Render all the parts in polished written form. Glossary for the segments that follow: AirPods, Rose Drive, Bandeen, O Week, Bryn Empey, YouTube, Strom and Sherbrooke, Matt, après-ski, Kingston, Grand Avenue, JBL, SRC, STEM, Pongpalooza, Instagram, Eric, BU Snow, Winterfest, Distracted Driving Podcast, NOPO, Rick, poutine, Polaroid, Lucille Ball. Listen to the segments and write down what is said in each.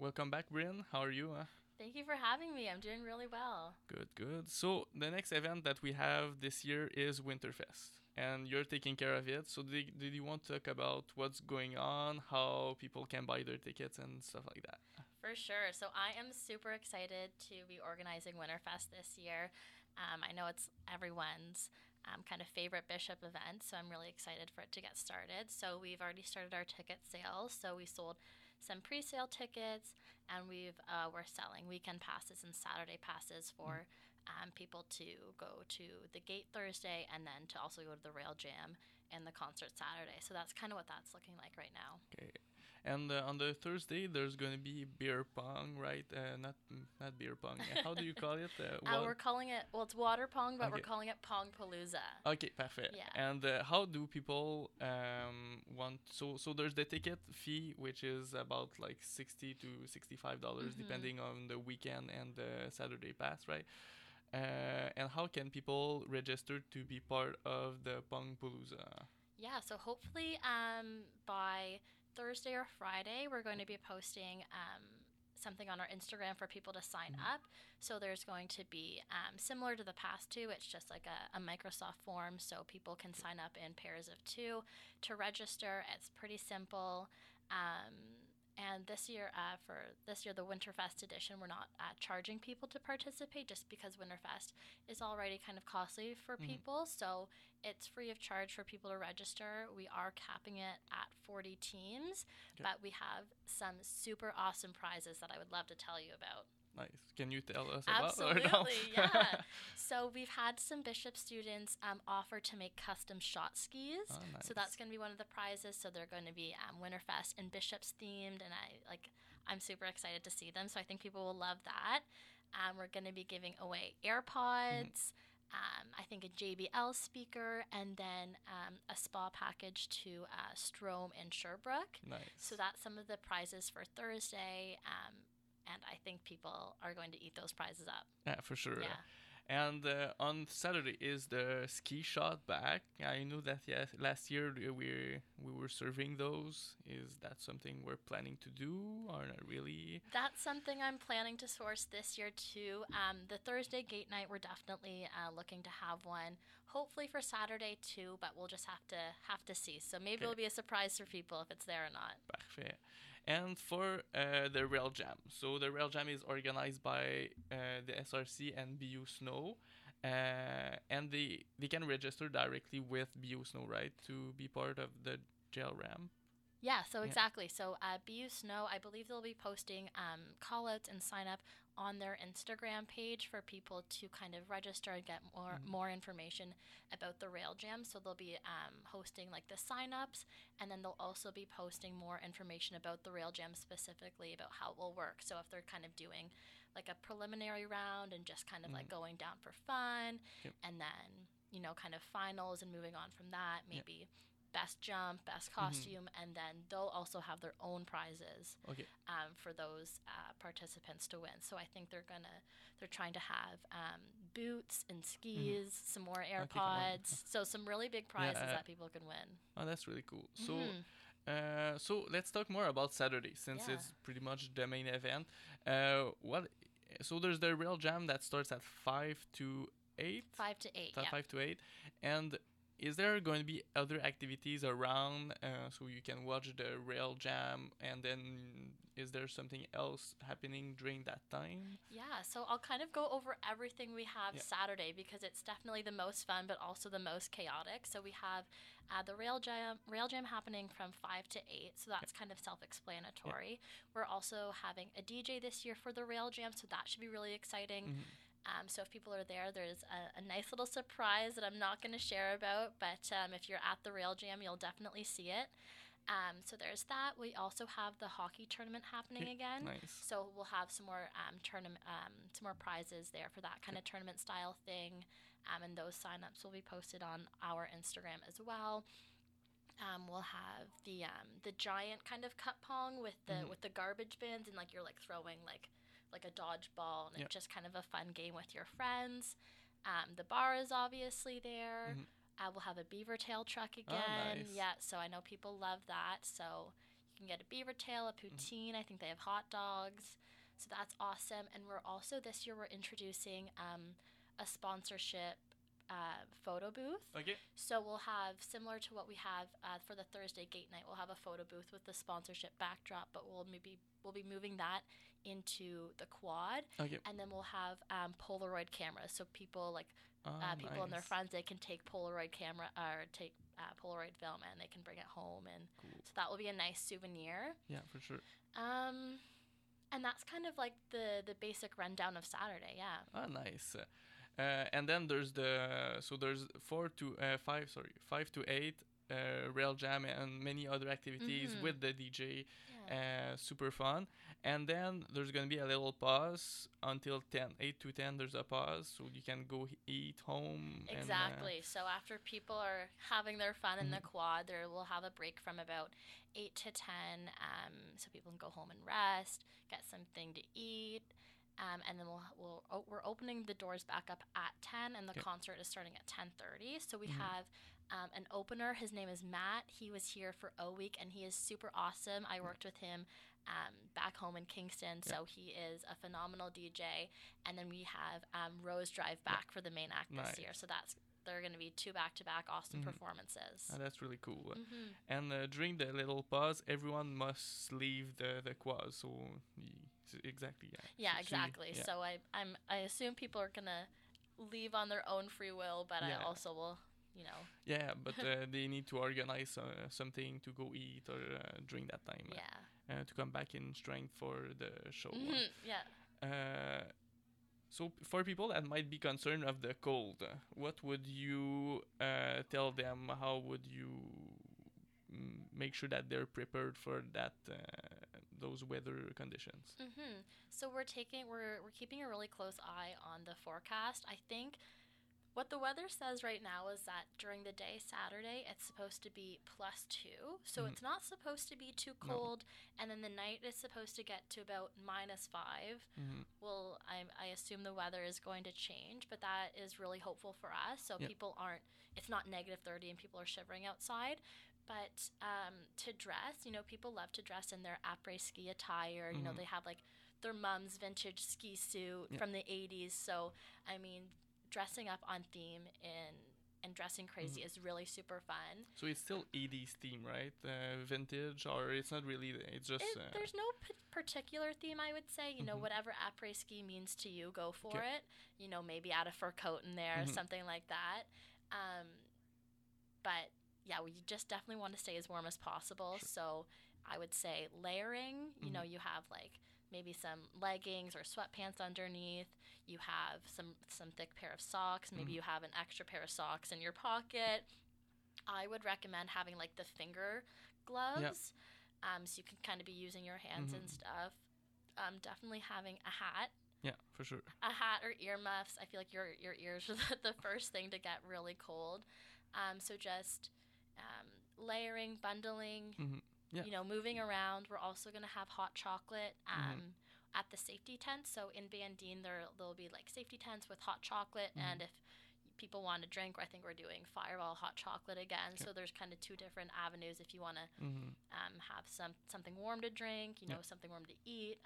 Welcome back, Bryn. How are you? Thank you for having me. I'm doing really well. Good, good. So the next event that we have this year is Winterfest, and you're taking care of it. So did you want to talk about what's going on, how people can buy their tickets and stuff like that? For sure. So I am super excited to be organizing Winterfest this year. I know it's everyone's kind of favorite Bishop event, so I'm really excited for it to get started. So we've already started our ticket sales. So we sold some pre-sale tickets, and we're selling weekend passes and Saturday passes for people to go to the gate Thursday and then to also go to the rail jam and the concert Saturday. So that's kind of what that's looking like right now. Okay. And on the Thursday, there's going to be beer pong, right? Not beer pong. How do you call it? We're calling it, well, it's water pong, but okay. We're calling it Pongpalooza. Okay, perfect. Yeah. And how do people want, so there's the ticket fee, which is about like $60 to $65, depending on the weekend and the Saturday pass, right? And how can people register to be part of the Pongpalooza? Yeah, so hopefully by Thursday or Friday, we're going to be posting something on our Instagram for people to sign up. So there's going to be, similar to the past two, it's just like a Microsoft form, so people can sign up in pairs of two to register. It's pretty simple. And this year, the Winterfest edition, we're not charging people to participate just because Winterfest is already kind of costly for people. So it's free of charge for people to register. We are capping it at 40 teams, okay. But we have some super awesome prizes that I would love to tell you about. Nice. Can you tell us about that? Absolutely, yeah. So we've had some Bishop students offer to make custom shot skis. Oh, nice. So that's going to be one of the prizes. So they're going to be Winterfest and Bishop's themed, and I'm super excited to see them. So I think people will love that. We're going to be giving away AirPods. I think a JBL speaker, and then a spa package to Strom and Sherbrooke. Nice. So that's some of the prizes for Thursday. And I think people are going to eat those prizes up. Yeah, for sure. Yeah. And on Saturday is the ski shot back. I know that last year we were serving those. Is that something we're planning to do or not really? That's something I'm planning to source this year too. The Thursday gate night, we're definitely looking to have one. Hopefully for Saturday too, but we'll just have to see. So maybe it'll be a surprise for people if it's there or not. Parfait. And for the rail jam. So the rail jam is organized by the SRC and BU Snow. And they can register directly with BU Snow, right, to be part of the jail ram? Yeah, so exactly. Yeah. So BU Snow, I believe they'll be posting call-outs and sign-up on their Instagram page for people to kind of register and get more information about the rail jam. So they'll be hosting like the sign-ups, and then they'll also be posting more information about the rail jam, specifically about how it will work. So if they're kind of doing like a preliminary round and just kind of like going down for fun, and then, you know, kind of finals and moving on from that, maybe best jump, best costume, and then they'll also have their own prizes for those participants to win. So I think they're trying to have boots and skis, some more AirPods, so some really big prizes that people can win. Oh, that's really cool. So so let's talk more about Saturday, since it's pretty much the main event. So there's the rail jam that starts at 5 to 8. 5 to 8. Yeah. 5 to 8, and is there going to be other activities around so you can watch the rail jam, and then is there something else happening during that time? Yeah, so I'll kind of go over everything we have Saturday, because it's definitely the most fun but also the most chaotic. So we have the rail jam happening from 5 to 8, so that's kind of self-explanatory. We're also having a DJ this year for the rail jam, so that should be really exciting. So if people are there, there's a nice little surprise that I'm not going to share about, but if you're at the rail jam, you'll definitely see it. So there's that. We also have the hockey tournament happening again. Nice. So we'll have some more tournament, some more prizes there for that kind of tournament style thing, and those signups will be posted on our Instagram as well. We'll have the giant kind of cup pong with the garbage bins, and like you're like throwing like a dodgeball, and it's just kind of a fun game with your friends. The bar is obviously there. We'll have a beaver tail truck again. Oh, nice. Yeah, so I know people love that. So you can get a beaver tail, a poutine. Mm-hmm. I think they have hot dogs. So that's awesome. And we're also, this year, we're introducing a sponsorship photo booth. Okay. So we'll have, similar to what we have for the Thursday Gate Night, we'll have a photo booth with the sponsorship backdrop, but we'll be moving that into the quad. Okay. And then we'll have Polaroid cameras, so people like people nice. And their friends, they can take Polaroid camera or take Polaroid film, and they can bring it home, and cool. So that will be a nice souvenir. Yeah, for sure. And that's kind of like the basic rundown of Saturday. Yeah. Oh, nice. And then there's there's 5 to 8 rail jam and many other activities mm-hmm. with the DJ, yeah. Super fun. And then there's gonna be a little pause until 10, 8 to 10. There's a pause, so you can go eat home. Exactly. And, so after people are having their fun in mm-hmm. the quad, we'll have a break from about 8 to 10, so people can go home and rest, get something to eat. And then we're opening the doors back up at 10, and the okay. concert is starting at 10:30. So we mm-hmm. have an opener. His name is Matt. He was here for O Week, and he is super awesome. I worked with him back home in Kingston, yeah. so he is a phenomenal DJ. And then we have Rose Drive back yeah. for the main act nice. This year. So there are going to be 2 back-to-back awesome mm-hmm. performances. Oh, that's really cool. Mm-hmm. And during the little pause, everyone must leave the quad. So exactly. Yeah. Yeah, exactly. Yeah. So I assume people are going to leave on their own free will, but yeah. I also will, you know. Yeah, but they need to organize something to go eat or during that time. Yeah. To come back in strength for the show. Mm-hmm. Yeah. So for people that might be concerned of the cold, what would you tell them? How would you make sure that they're prepared for that those weather conditions? Mm-hmm. So we're keeping a really close eye on the forecast. I think what the weather says right now is that during the day Saturday, it's supposed to be +2. So mm-hmm. it's not supposed to be too cold. No. And then the night is supposed to get to about -5. Mm-hmm. Well, I assume the weather is going to change, but that is really hopeful for us. So yep. It's not -30 and people are shivering outside. But to dress, you know, people love to dress in their après-ski attire. Mm-hmm. You know, they have like their mom's vintage ski suit yep. from the 80s. So, I mean, dressing up on theme and dressing crazy mm-hmm. is really super fun. So it's still 80s theme, right? Vintage, or it's not really, it's just... there's no particular theme, I would say. You mm-hmm. know, whatever après-ski means to you, go for okay. it. You know, maybe add a fur coat in there mm-hmm. or something like that. But, yeah, you just definitely want to stay as warm as possible. Sure. So I would say layering, you mm-hmm. know, you have like... maybe some leggings or sweatpants underneath. You have some thick pair of socks. Maybe mm-hmm. you have an extra pair of socks in your pocket. I would recommend having like the finger gloves, yep. So you can kind of be using your hands mm-hmm. and stuff. Definitely having a hat. Yeah, for sure. A hat or earmuffs. I feel like your ears are the first thing to get really cold. So just layering, bundling. Mm-hmm. Yeah. You know, moving around. We're also going to have hot chocolate mm-hmm. at the safety tent. So in Bandeen, there'll be like safety tents with hot chocolate. Mm-hmm. And if people want to drink, I think we're doing fireball hot chocolate again. Okay. So there's kind of 2 different avenues if you want to mm-hmm. Have something warm to drink, you know, yeah. something warm to eat.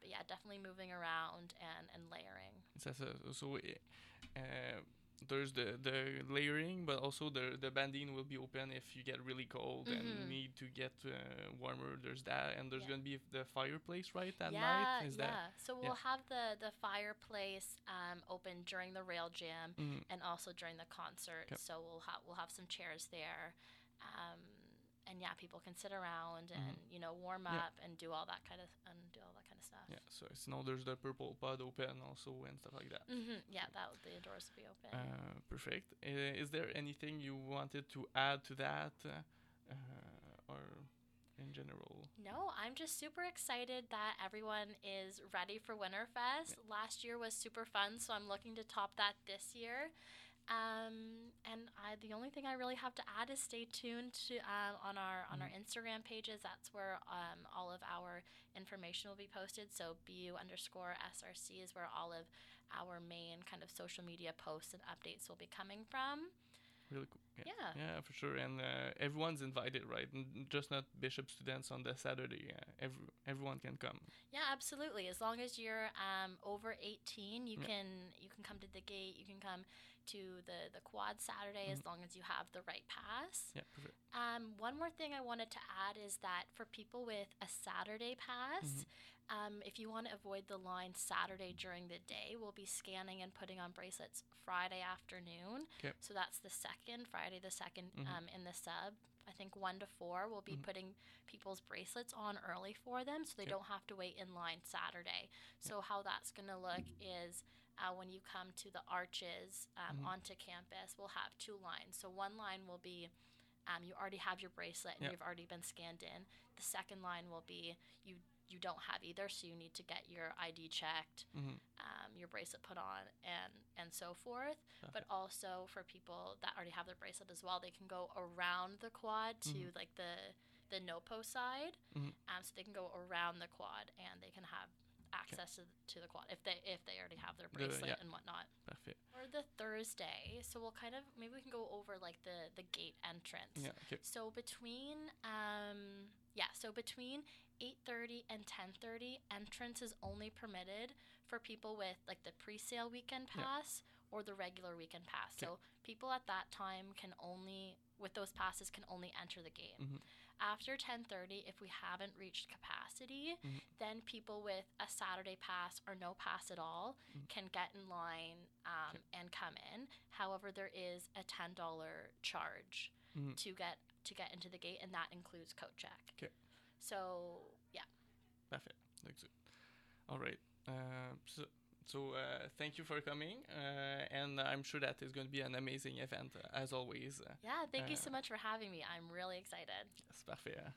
But yeah, definitely moving around and layering. So there's the layering, but also the Bandeen will be open if you get really cold mm-hmm. and need to get warmer. There's that, and there's yeah. going to be the fireplace, right, that night? So we'll have the fireplace open during the rail jam mm-hmm. and also during the concert. Kay. So we'll have some chairs there. And yeah, people can sit around and mm-hmm. you know, warm up yeah. and do all that kind of stuff. Yeah, so it's now there's the purple pod open also and stuff like that. Mm-hmm. Yeah, the doors will be open. Perfect. Is there anything you wanted to add to that, or in general? No, I'm just super excited that everyone is ready for Winterfest. Yeah. Last year was super fun, so I'm looking to top that this year. And the only thing I really have to add is stay tuned to on our Instagram pages. That's where all of our information will be posted. So BU_SRC is where all of our main kind of social media posts and updates will be coming from. Really cool. Yeah. Yeah, for sure. And everyone's invited, right? Just not Bishop students on the Saturday. Everyone can come. Yeah, absolutely. As long as you're over 18, you can come to the gate. You can come to the quad Saturday, as long as you have the right pass. Yeah, perfect. One more thing I wanted to add is that for people with a Saturday pass, if you want to avoid the line Saturday during the day, we'll be scanning and putting on bracelets Friday afternoon. Okay. So that's the second, Friday the 2nd, in the sub. I think 1 to 4, we'll be putting people's bracelets on early for them so they don't have to wait in line Saturday. So how that's going to look is when you come to the arches onto campus, we'll have two lines. So one line will be you already have your bracelet and you've already been scanned in. The second line will be you don't have either, so you need to get your ID checked, your bracelet put on, and so forth. Okay. But also for people that already have their bracelet as well, they can go around the quad to like the NOPO side, so they can go around the quad and they can have access to the quad if they already have their bracelet and whatnot. Perfect. Or the Thursday, so we'll kind of maybe we can go over like the gate entrance. Yeah, okay. So between between 8:30 and 10:30, entrance is only permitted for people with like the pre-sale weekend pass or the regular weekend pass. Okay. So people at that time can only, with those passes, can only enter the gate. After 10:30, if we haven't reached capacity, then people with a Saturday pass or no pass at all can get in line and come in. However, there is a $10 charge to get into the gate, and that includes coat check. Okay. So, yeah. Perfect. That's good. All right. So, thank you for coming, and I'm sure that is going to be an amazing event, as always. Yeah, thank you so much for having me. I'm really excited. Yes, parfait.